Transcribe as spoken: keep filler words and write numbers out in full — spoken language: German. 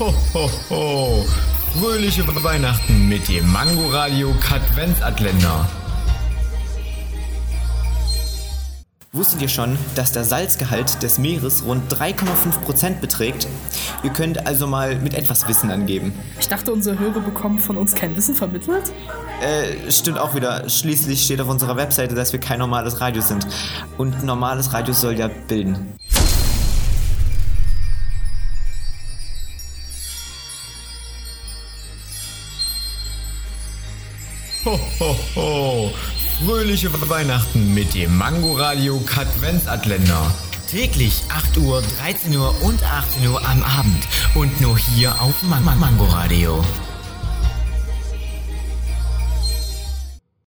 Ho, ho, ho. Fröhliche Weihnachten mit dem Mango Radio Adventskalender. Wusstet ihr schon, dass der Salzgehalt des Meeres rund drei Komma fünf Prozent beträgt? Ihr könnt also mal mit etwas Wissen angeben. Ich dachte, unsere Hörer bekommen von uns kein Wissen vermittelt? Äh, stimmt auch wieder. Schließlich steht auf unserer Webseite, dass wir kein normales Radio sind. Und normales Radio soll ja bilden. Ho, ho, ho. Fröhliche Weihnachten mit dem Mango Radio Adventskalender. Täglich acht Uhr, dreizehn Uhr und achtzehn Uhr am Abend. Und nur hier auf Man- Man- Mango Radio.